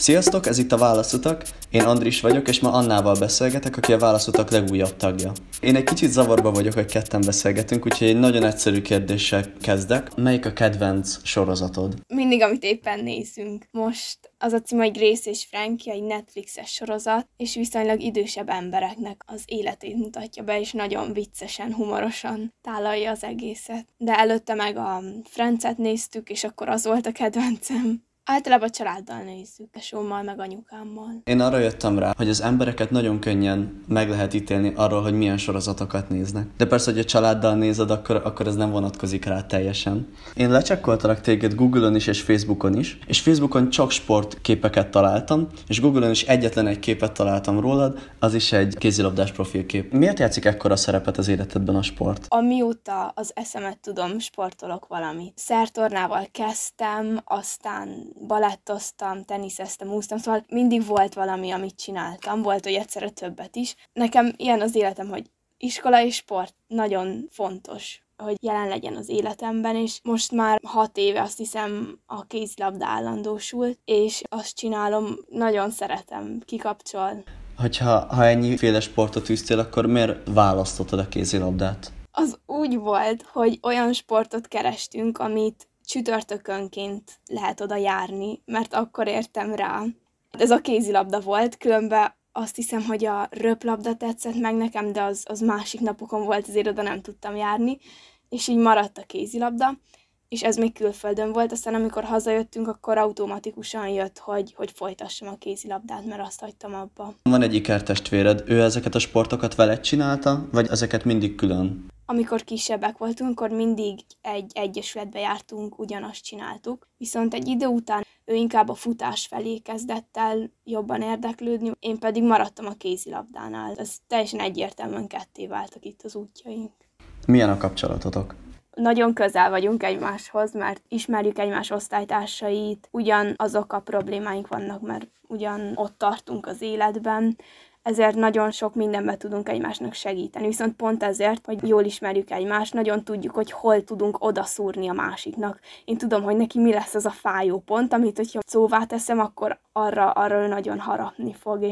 Sziasztok, ez itt a Válaszutak, én Andris vagyok, és ma Annával beszélgetek, aki a Válaszutak legújabb tagja. Én egy kicsit zavarba vagyok, hogy ketten beszélgetünk, úgyhogy egy nagyon egyszerű kérdéssel kezdek. Melyik a kedvenc sorozatod? Mindig, amit éppen nézünk. Most az a cím, hogy Grace és Frankie, egy Netflixes sorozat, és viszonylag idősebb embereknek az életét mutatja be, és nagyon viccesen, humorosan tálalja az egészet. De előtte meg a Friendset néztük, és akkor az volt a kedvencem. Általában a családdal nézzük, tesómmal, meg anyukámmal. Én arra jöttem rá, hogy az embereket nagyon könnyen meg lehet ítélni arról, hogy milyen sorozatokat néznek. De persze, hogy a családdal nézed, akkor ez nem vonatkozik rá teljesen. Én lecsekkoltalak téged Google-on is és Facebookon is, és Facebookon csak sportképeket találtam, és Google-on is egyetlen egy képet találtam rólad, az is egy kézilabdás profilkép. Miért játszik ekkora szerepet az életedben a sport? Amióta az eszemet tudom, sportolok valamit. Szertornával kezdtem, aztán balettoztam, teniszeztem, úsztam, szóval mindig volt valami, amit csináltam, volt, hogy egyszerre többet is. Nekem ilyen az életem, hogy iskola és sport nagyon fontos, hogy jelen legyen az életemben, és most már 6 éve azt hiszem a kézilabda állandósult, és azt csinálom, nagyon szeretem, kikapcsol. Ha ennyiféle sportot űztél, akkor miért választottad a kézilabdát? Az úgy volt, hogy olyan sportot kerestünk, amit csütörtökönként lehet oda járni, mert akkor értem rá. Ez a kézilabda volt, különben azt hiszem, hogy a röplabda tetszett meg nekem, de az másik napokon volt, azért oda nem tudtam járni, és így maradt a kézilabda, és ez még külföldön volt, aztán amikor hazajöttünk, akkor automatikusan jött, hogy folytassam a kézilabdát, mert azt hagytam abba. Van egy ikertestvéred, ő ezeket a sportokat veled csinálta, vagy ezeket mindig külön? Amikor kisebbek voltunk, akkor mindig egy egyesületbe jártunk, ugyanazt csináltuk. Viszont egy idő után ő inkább a futás felé kezdett el jobban érdeklődni, én pedig maradtam a kézilabdánál. Ez teljesen egyértelműen ketté váltak itt az útjaink. Milyen a kapcsolatotok? Nagyon közel vagyunk egymáshoz, mert ismerjük egymás osztálytársait, ugyanazok a problémáink vannak, mert ugyan ott tartunk az életben, ezért nagyon sok mindenben tudunk egymásnak segíteni. Viszont pont ezért, hogy jól ismerjük egymást, nagyon tudjuk, hogy hol tudunk odaszúrni a másiknak. Én tudom, hogy neki mi lesz az a fájó pont, amit hogyha szóvá teszem, akkor arra nagyon harapni fog,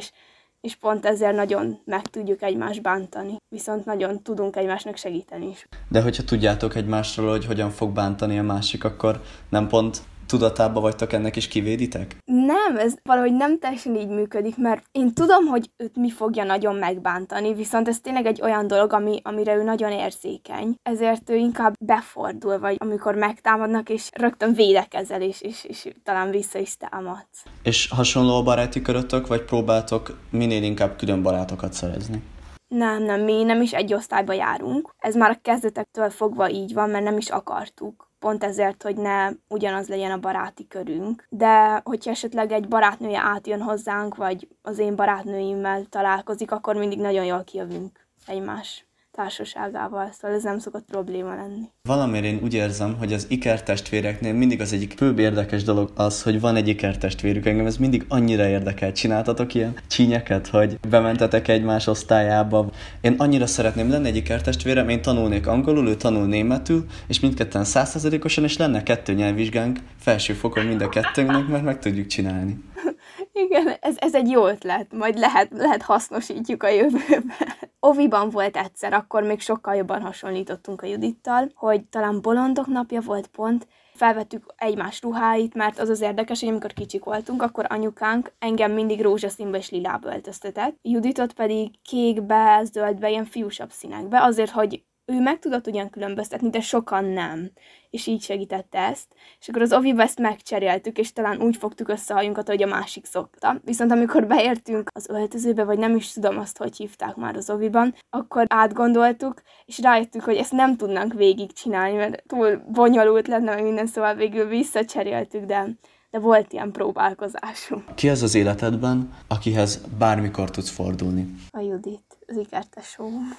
és pont ezért nagyon meg tudjuk egymást bántani. Viszont nagyon tudunk egymásnak segíteni is. De hogyha tudjátok egymásról, hogy hogyan fog bántani a másik, akkor nem pont tudatában vagytok ennek, és kivéditek? Nem, ez valahogy nem teljesen így működik, mert én tudom, hogy őt mi fogja nagyon megbántani, viszont ez tényleg egy olyan dolog, amire ő nagyon érzékeny, ezért ő inkább befordul, vagy amikor megtámadnak, és rögtön védekezel, és talán vissza is támadsz. És hasonló a baráti körötök, vagy próbáltok minél inkább külön barátokat szerezni? Nem, mi nem is egy osztályba járunk. Ez már a kezdetektől fogva így van, mert nem is akartuk. Pont ezért, hogy ne ugyanaz legyen a baráti körünk. De hogyha esetleg egy barátnője átjön hozzánk, vagy az én barátnőimmel találkozik, akkor mindig nagyon jól kijövünk egymás társaságával, szóval ez nem szokott probléma lenni. Valamire én úgy érzem, hogy az ikertestvéreknél mindig az egyik főbb érdekes dolog az, hogy van egy ikertestvérük. Engem ez mindig annyira érdekel. Csináltatok ilyen csínyeket, hogy bementetek egymás osztályába? Én annyira szeretném, lenne egy ikertestvérem, én tanulnék angolul, ő tanul németül, és mindketten 100%-osan, és lenne 2 nyelvvizsgánk felső fokon mind a kettőnknek, mert meg tudjuk csinálni. Igen, ez egy jó ötlet, majd lehet hasznosítjuk a jövőben. Oviban volt egyszer, akkor még sokkal jobban hasonlítottunk a Judittal, hogy talán bolondok napja volt pont, felvettük egymás ruháit, mert az az érdekes, hogy amikor kicsik voltunk, akkor anyukánk engem mindig rózsaszínbe és lilába öltöztetett, Juditot pedig kékbe, zöldbe, ilyen fiúsabb színekbe, azért, hogy ő meg tudott ugyan különböztetni, de sokan nem. És így segítette ezt. És akkor az oviba ezt megcseréltük, és talán úgy fogtuk össze a hajunkat, ahogy a másik szokta. Viszont amikor beértünk az öltözőbe, vagy nem is tudom azt, hogy hívták már az oviban, akkor átgondoltuk, és rájöttük, hogy ezt nem tudnánk végigcsinálni, mert túl bonyolult lenne, meg minden, szóval végül visszacseréltük, de volt ilyen próbálkozásunk. Ki az az életedben, akihez bármikor tudsz fordulni? A Judit, az ikertesóm.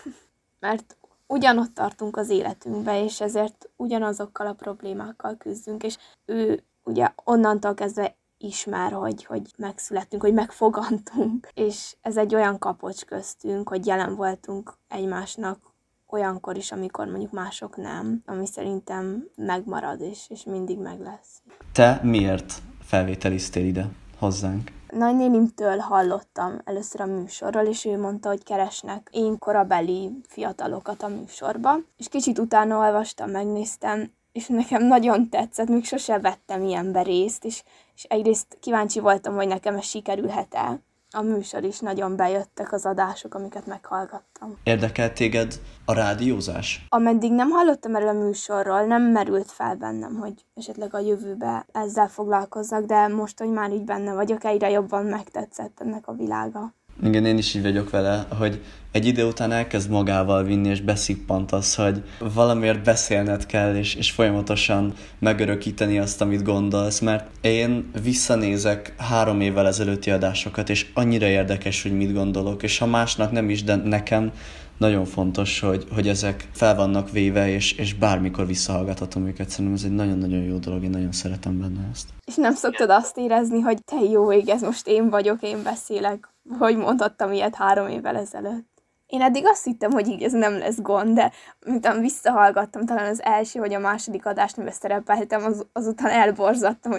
Mert ugyanott tartunk az életünkbe, és ezért ugyanazokkal a problémákkal küzdünk, és ő ugye onnantól kezdve ismer, hogy megszülettünk, hogy megfogantunk, és ez egy olyan kapocs köztünk, hogy jelen voltunk egymásnak olyankor is, amikor mondjuk mások nem, ami szerintem megmarad, és mindig meg lesz. Te miért felvételiztél ide hozzánk? Nagynénimtől hallottam először a műsorról, és ő mondta, hogy keresnek én korabeli fiatalokat a műsorba. És kicsit utána olvastam, megnéztem, és nekem nagyon tetszett, még sose vettem ilyenbe részt, és egyrészt kíváncsi voltam, hogy nekem ez sikerülhet-e. A műsor is nagyon bejöttek az adások, amiket meghallgattam. Érdekelt téged a rádiózás? Ameddig nem hallottam erről a műsorról, nem merült fel bennem, hogy esetleg a jövőben ezzel foglalkozzak, de most, hogy már így benne vagyok, egyre jobban megtetszett ennek a világa. Igen, én is így vagyok vele, hogy egy idő után elkezd magával vinni, és beszippant az, hogy valamiért beszélned kell, és folyamatosan megörökíteni azt, amit gondolsz, mert én visszanézek 3 évvel ezelőtti adásokat, és annyira érdekes, hogy mit gondolok, és ha másnak nem is, de nekem nagyon fontos, hogy ezek fel vannak véve, és bármikor visszahallgathatom őket. Szerintem ez egy nagyon-nagyon jó dolog, én nagyon szeretem benne ezt. És nem szoktad azt érezni, hogy te jó ég, ez most én vagyok, én beszélek. Hogy mondhattam ilyet 3 évvel ezelőtt? Én eddig azt hittem, hogy így ez nem lesz gond, de miután visszahallgattam, talán az első vagy a második adást, mivel szerepeltem, azután elborzadtam,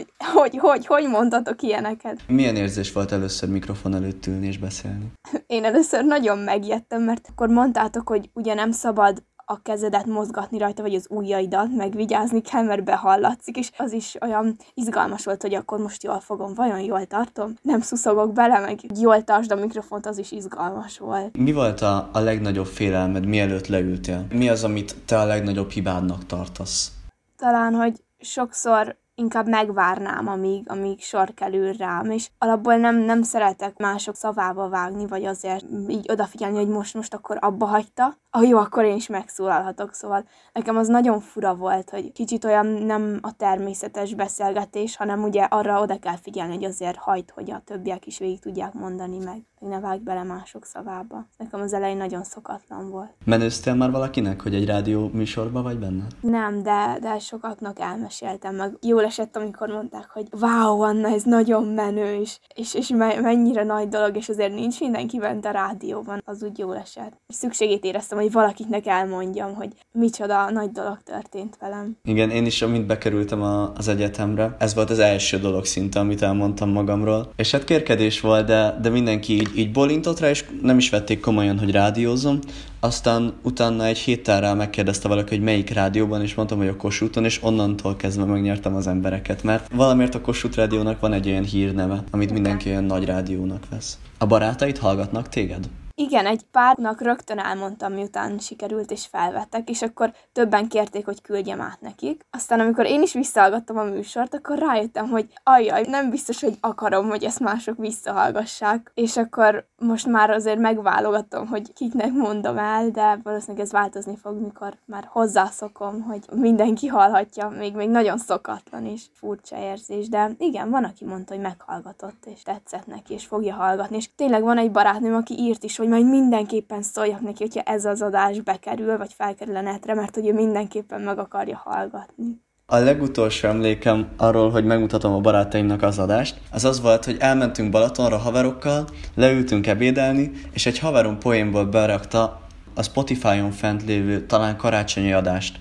hogy mondhatok ilyeneket. Milyen érzés volt először mikrofon előtt ülni és beszélni? Én először nagyon megijedtem, mert akkor mondtátok, hogy ugye nem szabad a kezedet mozgatni rajta, vagy az ujjaidat, megvigyázni kell, mert behallatszik, és az is olyan izgalmas volt, hogy akkor most jól fogom, vajon jól tartom? Nem szuszogok bele, meg jól tartsd a mikrofont, az is izgalmas volt. Mi volt a legnagyobb félelmed, mielőtt leültél? Mi az, amit te a legnagyobb hibádnak tartasz? Talán, hogy sokszor inkább megvárnám, amíg sor kerül rám, és alapból nem szeretek mások szavába vágni, vagy azért így odafigyelni, hogy most akkor abba hagyta, jó, akkor én is megszólalhatok, szóval nekem az nagyon fura volt, hogy kicsit olyan nem a természetes beszélgetés, hanem ugye arra oda kell figyelni, hogy azért hagyd, hogy a többiek is végig tudják mondani, meg ne vágj bele mások szavába. Nekem az elején nagyon szokatlan volt. Menőztél már valakinek, hogy egy rádió műsorba vagy benne? Nem, de sokaknak elmeséltem, meg jól esett, amikor mondták, hogy wow, Anna, ez nagyon menő, és mennyire nagy dolog, és azért nincs mindenki bent a rádióban. Az úgy jól esett. Szükségét éreztem, hogy valakiknek elmondjam, hogy micsoda nagy dolog történt velem. Igen, én is, amint bekerültem az egyetemre, ez volt az első dolog szinte, amit elmondtam magamról. És hát kérkedés volt, de mindenki így bolintott rá, és nem is vették komolyan, hogy rádiózom. Aztán utána egy héttel rá megkérdezte valaki, hogy melyik rádióban, és mondtam, hogy a Kossuthon, és onnantól kezdve megnyertem az embereket, mert valamiért a Kossuth Rádiónak van egy olyan hírneve, amit mindenki olyan nagy rádiónak vesz. A barátaid hallgatnak téged? Igen, egy párnak rögtön elmondtam, miután sikerült, és felvettek, és akkor többen kérték, hogy küldjem át nekik. Aztán, amikor én is visszahallgattam a műsort, akkor rájöttem, hogy ajjaj, nem biztos, hogy akarom, hogy ezt mások visszahallgassák. És akkor most már azért megválogatom, hogy kiknek mondom el, de valószínűleg ez változni fog, mikor már hozzászokom, hogy mindenki hallhatja, még nagyon szokatlan is, furcsa érzés, de igen, van, aki mondta, hogy meghallgatott, és tetszett neki, és fogja hallgatni. És tényleg van egy barátnőm, aki írt is, hogy majd mindenképpen szóljak neki, hogyha ez az adás bekerül, vagy felkerül a netre, mert hogy ő mindenképpen meg akarja hallgatni. A legutolsó emlékem arról, hogy megmutatom a barátaimnak az adást, az volt, hogy elmentünk Balatonra haverokkal, leültünk ebédelni, és egy haverom poénból berakta a Spotify-on fent lévő talán karácsonyi adást.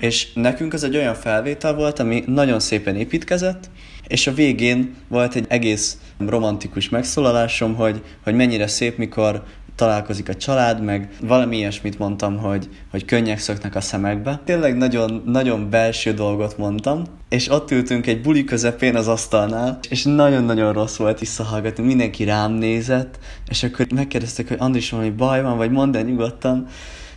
És nekünk az egy olyan felvétel volt, ami nagyon szépen építkezett, és a végén volt egy egész romantikus megszólalásom, hogy mennyire szép, mikor találkozik a család, meg valami ilyesmit mondtam, hogy könnyek szöknek a szemekbe. Tényleg nagyon, nagyon belső dolgot mondtam, és ott ültünk egy buli közepén az asztalnál, és nagyon-nagyon rossz volt visszahallgatni, mindenki rám nézett, és akkor megkérdeztek, hogy Andris, valami baj van, vagy mondd el nyugodtan,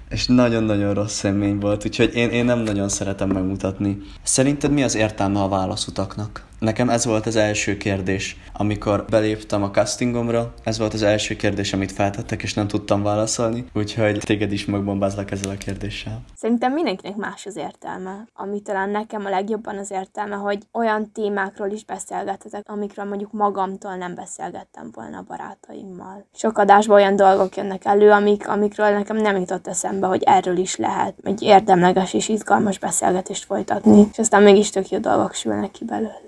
és nagyon-nagyon rossz élmény volt, úgyhogy én nem nagyon szeretem megmutatni. Szerinted mi az értelme a válaszutaknak? Nekem ez volt az első kérdés, amikor beléptem a castingomra, ez volt az első kérdés, amit feltettek, és nem tudtam válaszolni, úgyhogy téged is megbombázlak ezzel a kérdéssel. Szerintem mindenkinek más az értelme, ami talán nekem a legjobban az értelme, hogy olyan témákról is beszélgethetek, amikről mondjuk magamtól nem beszélgettem volna a barátaimmal. Sok adásban olyan dolgok jönnek elő, amikről nekem nem jutott eszembe, hogy erről is lehet egy érdemleges és izgalmas beszélgetést folytatni, és aztán mégis tök jó dolgok sülnek ki belőle.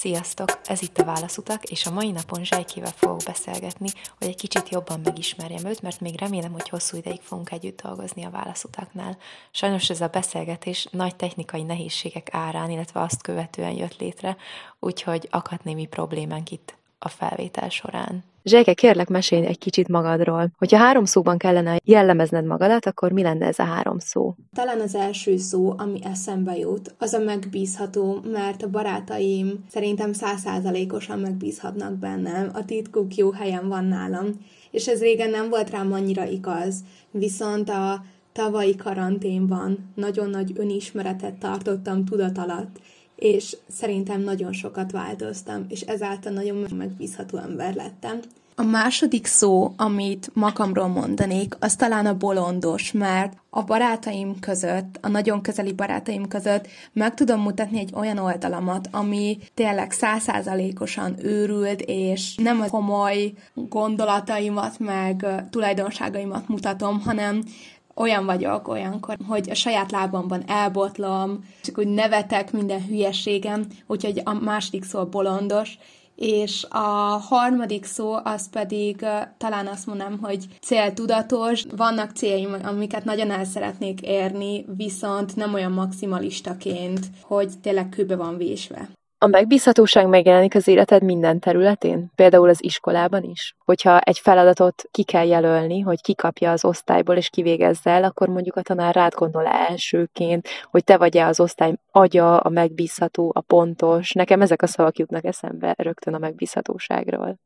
Sziasztok! Ez itt a Válaszutak, és a mai napon Zsejkével fogok beszélgetni, hogy egy kicsit jobban megismerjem őt, mert még remélem, hogy hosszú ideig fogunk együtt dolgozni a Válaszutaknál. Sajnos ez a beszélgetés nagy technikai nehézségek árán, illetve azt követően jött létre, úgyhogy akadt némi problémánk itt a felvétel során. Zsejke, kérlek, mesélj egy kicsit magadról. Hogyha 3 szóban kellene jellemezned magadat, akkor mi lenne ez a 3 szó? Talán az első szó, ami eszembe jut, az a megbízható, mert a barátaim szerintem 100%-osan megbízhatnak bennem, a titkuk jó helyen van nálam, és ez régen nem volt rám annyira igaz, viszont a tavalyi karanténban nagyon nagy önismeretet tartottam tudat alatt, és szerintem nagyon sokat változtam, és ezáltal nagyon megbízható ember lettem. A második szó, amit magamról mondanék, az talán a bolondos, mert a barátaim között, a nagyon közeli barátaim között meg tudom mutatni egy olyan oldalamat, ami tényleg 100%-osan őrült, és nem a komoly gondolataimat, meg tulajdonságaimat mutatom, hanem olyan vagyok olyankor, hogy a saját lábamban elbotlom, csak úgy nevetek minden hülyeségem, úgyhogy a második szó bolondos, és a harmadik szó az pedig talán azt mondanám, hogy céltudatos. Vannak céljaim, amiket nagyon el szeretnék érni, viszont nem olyan maximalistaként, hogy tényleg kőbe van vésve. A megbízhatóság megjelenik az életed minden területén, például az iskolában is. Hogyha egy feladatot ki kell jelölni, hogy ki kapja az osztályból és kivégezze el, akkor mondjuk a tanár rád gondol elsőként, hogy te vagy-e az osztály agya, a megbízható, a pontos. Nekem ezek a szavak jutnak eszembe rögtön a megbízhatóságról.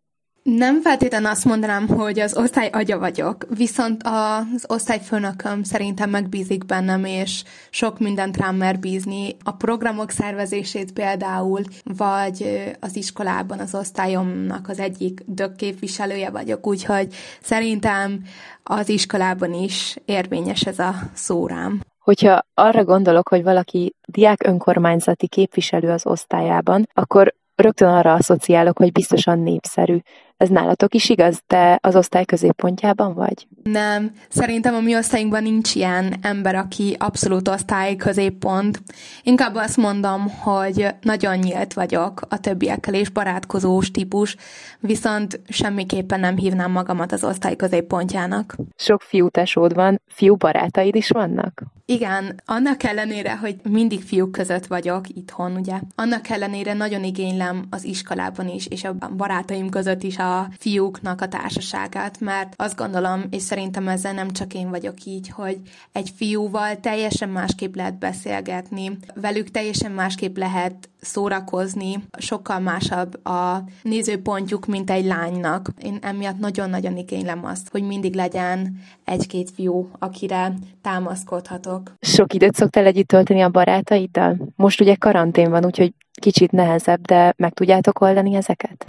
Nem feltétlenül azt mondanám, hogy az osztály agya vagyok, viszont az osztályfőnököm szerintem megbízik bennem, és sok mindent rám mer bízni. A programok szervezését például, vagy az iskolában az osztályomnak az egyik dökképviselője vagyok, úgyhogy szerintem az iskolában is érvényes ez a szó rám. Hogyha arra gondolok, hogy valaki diák önkormányzati képviselő az osztályában, akkor rögtön arra asszociálok, hogy biztosan népszerű. Ez nálatok is igaz? Te az osztály középpontjában vagy? Nem. Szerintem a mi osztályunkban nincs ilyen ember, aki abszolút osztály középpont. Inkább azt mondom, hogy nagyon nyílt vagyok a többiekkel, és barátkozós típus, viszont semmiképpen nem hívnám magamat az osztály középpontjának. Sok fiútesód van, fiú barátaid is vannak? Igen, annak ellenére, hogy mindig fiúk között vagyok itthon, ugye? Annak ellenére nagyon igénylem az iskolában is, és a barátaim között is a fiúknak a társaságát, mert azt gondolom, és szerintem ezzel nem csak én vagyok így, hogy egy fiúval teljesen másképp lehet beszélgetni, velük teljesen másképp lehet szórakozni, sokkal másabb a nézőpontjuk, mint egy lánynak. Én emiatt nagyon-nagyon igénylem azt, hogy mindig legyen 1-2 fiú, akire támaszkodhatok. Sok időt szoktál együtt tölteni a barátaiddal? Most ugye karantén van, úgyhogy kicsit nehezebb, de meg tudjátok oldani ezeket?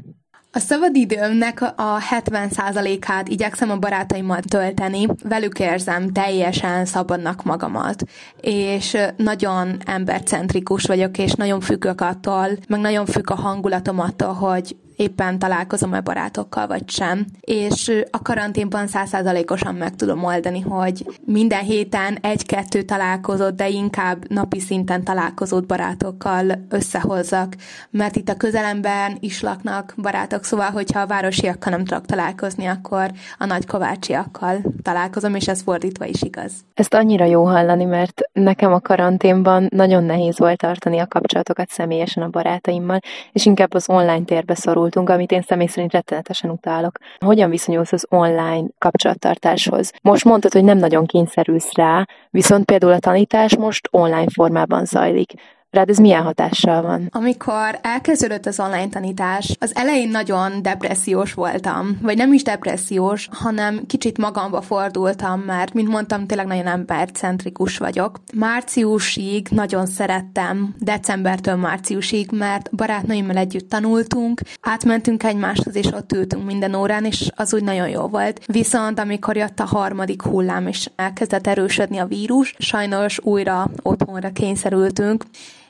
A szabadidőmnek a 70%-át igyekszem a barátaimmal tölteni, velük érzem teljesen szabadnak magamat, és nagyon embercentrikus vagyok, és nagyon függök attól, meg nagyon függ a hangulatom attól, hogy éppen találkozom-e barátokkal, vagy sem. És a karanténban 100%-osan meg tudom oldani, hogy minden héten 1-2 találkozót, de inkább napi szinten találkozót barátokkal összehozzak. Mert itt a közelemben is laknak barátok, szóval, hogyha a városiakkal nem tudok találkozni, akkor a nagykovácsiakkal találkozom, és ez fordítva is igaz. Ezt annyira jó hallani, mert nekem a karanténban nagyon nehéz volt tartani a kapcsolatokat személyesen a barátaimmal, és inkább az online térbe szorult, amit én személy szerint rettenetesen utálok. Hogyan viszonyulsz az online kapcsolattartáshoz? Most mondtad, hogy nem nagyon kényszerülsz rá, viszont például a tanítás most online formában zajlik. Rád ez milyen hatással van? Amikor elkezdődött az online tanítás, az elején nagyon depressziós voltam, vagy nem is depressziós, hanem kicsit magamba fordultam, mert, mint mondtam, tényleg nagyon embercentrikus vagyok. Márciusig nagyon szerettem, decembertől márciusig, mert barátnőimmel együtt tanultunk, átmentünk egymáshoz, és ott ültünk minden órán, és az úgy nagyon jó volt. Viszont amikor jött a harmadik hullám, és elkezdett erősödni a vírus, sajnos újra otthonra kényszerültünk,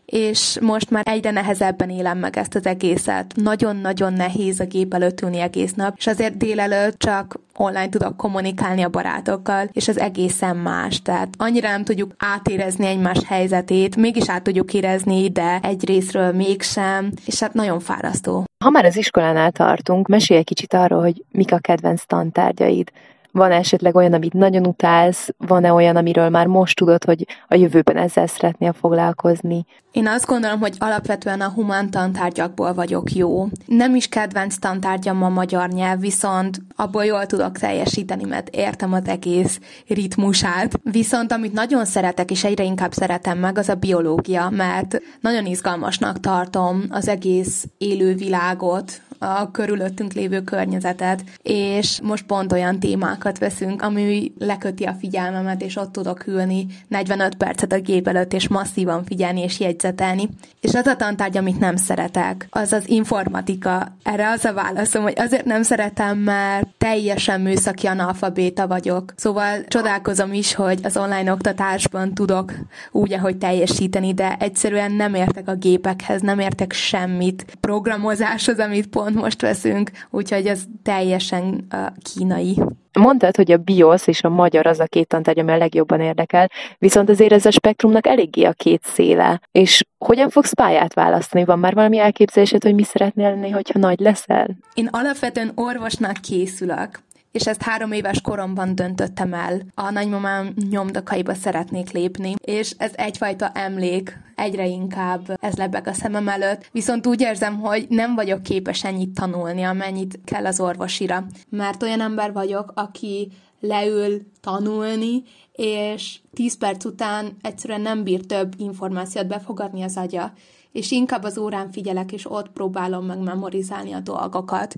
és most már egyre nehezebben élem meg ezt az egészet. Nagyon-nagyon nehéz a gép előtt ülni egész nap, és azért délelőtt csak online tudok kommunikálni a barátokkal, és ez egészen más. Tehát annyira nem tudjuk átérezni egymás helyzetét, mégis át tudjuk érezni, de egy részről mégsem, és hát nagyon fárasztó. Ha már az iskolánál tartunk, mesélj egy kicsit arról, hogy mik a kedvenc tantárgyaid. Van esetleg olyan, amit nagyon utálsz? Van-e olyan, amiről már most tudod, hogy a jövőben ezzel szeretnél foglalkozni? Én azt gondolom, hogy alapvetően a humán tantárgyakból vagyok jó. Nem is kedvenc tantárgyam a magyar nyelv, viszont abból jól tudok teljesíteni, mert értem az egész ritmusát. Viszont amit nagyon szeretek, és egyre inkább szeretem meg, az a biológia, mert nagyon izgalmasnak tartom az egész élővilágot, a körülöttünk lévő környezetet, és most pont olyan témákat veszünk, ami leköti a figyelmemet, és ott tudok ülni 45 percet a gép előtt, és masszívan figyelni és jegyzetelni. És az a tantárgy, amit nem szeretek, az az informatika. Erre az a válaszom, hogy azért nem szeretem, mert teljesen műszaki analfabéta vagyok. Szóval csodálkozom is, hogy az online oktatásban tudok úgy, ahogy teljesíteni, de egyszerűen nem értek a gépekhez, nem értek semmit. Programozáshoz, amit pont most veszünk, úgyhogy ez teljesen kínai. Mondtad, hogy a BIOS és a magyar az a két tantárgy, ami a legjobban érdekel, viszont azért ez a spektrumnak eléggé a két széle. És hogyan fogsz pályát választani? Van már valami elképzelésed, hogy mi szeretnél lenni, hogyha nagy leszel? Én alapvetően orvosnak készülök, és ezt 3 éves koromban döntöttem el. A nagymamám nyomdokaiba szeretnék lépni, és ez egyfajta emlék, egyre inkább ez lebeg a szemem előtt, viszont úgy érzem, hogy nem vagyok képes ennyit tanulni, amennyit kell az orvosira. Mert olyan ember vagyok, aki leül tanulni, és 10 perc után egyszerűen nem bír több információt befogadni az agya, és inkább az órán figyelek, és ott próbálom meg memorizálni a dolgokat,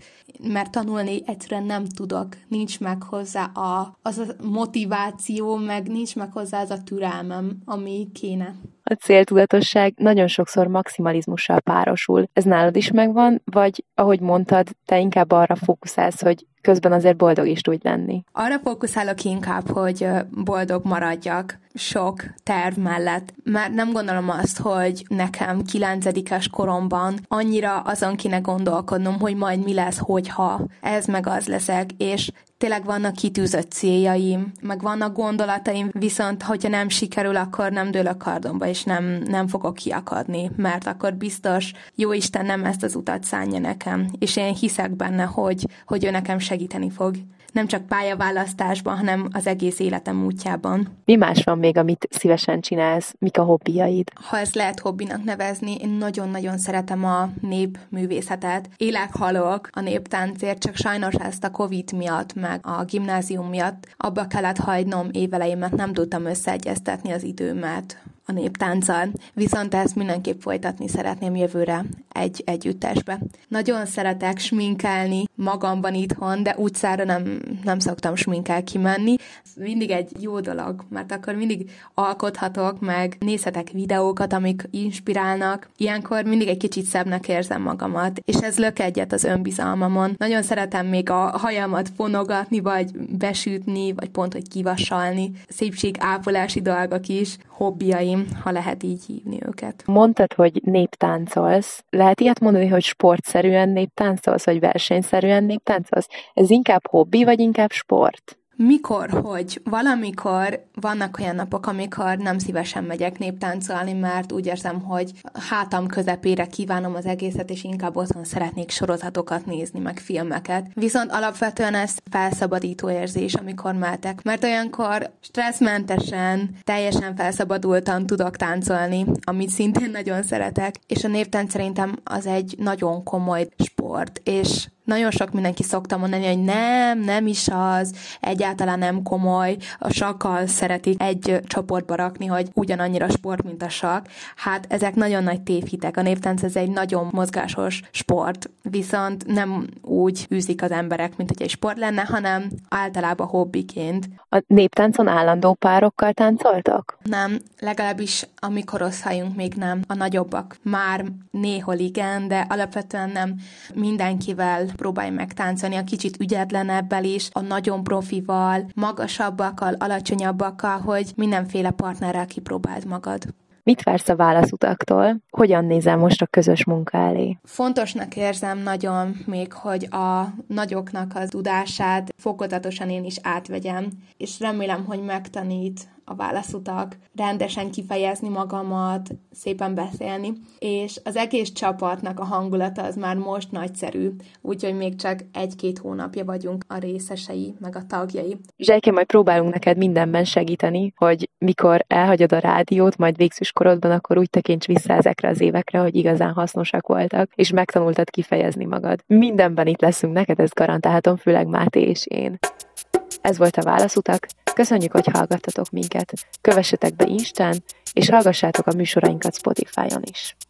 mert tanulni egyszerűen nem tudok. Nincs meg hozzá az a motiváció, meg nincs meg hozzá az a türelmem, ami kéne. A céltudatosság nagyon sokszor maximalizmussal párosul. Ez nálad is megvan, vagy ahogy mondtad, te inkább arra fókuszálsz, hogy közben azért boldog is tudj lenni? Arra fókuszálok inkább, hogy boldog maradjak sok terv mellett. Már nem gondolom azt, hogy nekem 9-es koromban annyira azon kéne gondolkodnom, hogy majd mi lesz, hogyha ez meg az leszek, és tényleg vannak kitűzött céljaim, meg vannak gondolataim, viszont hogyha nem sikerül, akkor nem dől a kardomba, és nem fogok kiakadni, mert akkor biztos Jóisten nem ezt az utat szánja nekem, és én hiszek benne, hogy ő nekem segíteni fog. Nem csak pályaválasztásban, hanem az egész életem útjában. Mi más van még, amit szívesen csinálsz? Mik a hobbiaid? Ha ezt lehet hobbinak nevezni, én nagyon-nagyon szeretem a népművészetet. Élek-halok a néptáncért, csak sajnos ezt a Covid miatt, meg a gimnázium miatt abba kellett hagynom éveleimet, nem tudtam összeegyeztetni az időmet a néptánccal, viszont ezt mindenképp folytatni szeretném jövőre egy együttesbe. Nagyon szeretek sminkelni magamban itthon, de utcára nem szoktam sminkel kimenni. Ez mindig egy jó dolog, mert akkor mindig alkothatok, meg nézhetek videókat, amik inspirálnak. Ilyenkor mindig egy kicsit szebbnek érzem magamat, és ez lök egyet az önbizalmamon. Nagyon szeretem még a hajamat fonogatni, vagy besütni, vagy pont, hogy kivasalni. Szépségápolási dolgok is, hobbiaim, ha lehet így hívni őket. Mondtad, hogy néptáncolsz. Lehet ilyet mondani, hogy sportszerűen néptáncolsz, vagy versenyszerűen néptáncolsz? Ez inkább hobbi, vagy inkább sport? Valamikor vannak olyan napok, amikor nem szívesen megyek néptáncolni, mert úgy érzem, hogy hátam közepére kívánom az egészet, és inkább otthon szeretnék sorozatokat nézni, meg filmeket. Viszont alapvetően ez felszabadító érzés, amikor mehetek, mert olyankor stresszmentesen, teljesen felszabadultan tudok táncolni, amit szintén nagyon szeretek, és a néptánc szerintem az egy nagyon komoly sport, és nagyon sok mindenki szokta mondani, hogy nem is az, egyáltalán nem komoly, a sakkal szeretik egy csoportba rakni, hogy ugyanannyira sport, mint a sakk. Hát ezek nagyon nagy tévhitek. A néptánc ez egy nagyon mozgásos sport, viszont nem úgy űzik az emberek, mint hogy egy sport lenne, hanem általában hobbiként. A néptáncon állandó párokkal táncoltak? Nem, legalábbis a mi korosztályunk még nem. A nagyobbak már néhol igen, de alapvetően nem mindenkivel próbálj megtáncolni, a kicsit ügyetlenebbel is, a nagyon profival, magasabbakkal, alacsonyabbakkal, hogy mindenféle partnerrel kipróbáld magad. Mit vársz a Válaszutaktól? Hogyan nézel most a közös munka elé? Fontosnak érzem nagyon még, hogy a nagyoknak az tudását fokozatosan én is átvegyem, és remélem, hogy megtanít a Válaszutak rendesen kifejezni magamat, szépen beszélni, és az egész csapatnak a hangulata az már most nagyszerű, úgyhogy még csak 1-2 hónapja vagyunk a részesei, meg a tagjai. Zsejke, majd próbálunk neked mindenben segíteni, hogy mikor elhagyod a rádiót, majd végzős korodban, akkor úgy tekints vissza ezekre az évekre, hogy igazán hasznosak voltak, és megtanultad kifejezni magad. Mindenben itt leszünk neked, ezt garantálhatom, főleg Máté és én. Ez volt a Válaszutak. Köszönjük, hogy hallgattatok minket. Kövessetek be Instán, és hallgassátok a műsorainkat Spotify-on is.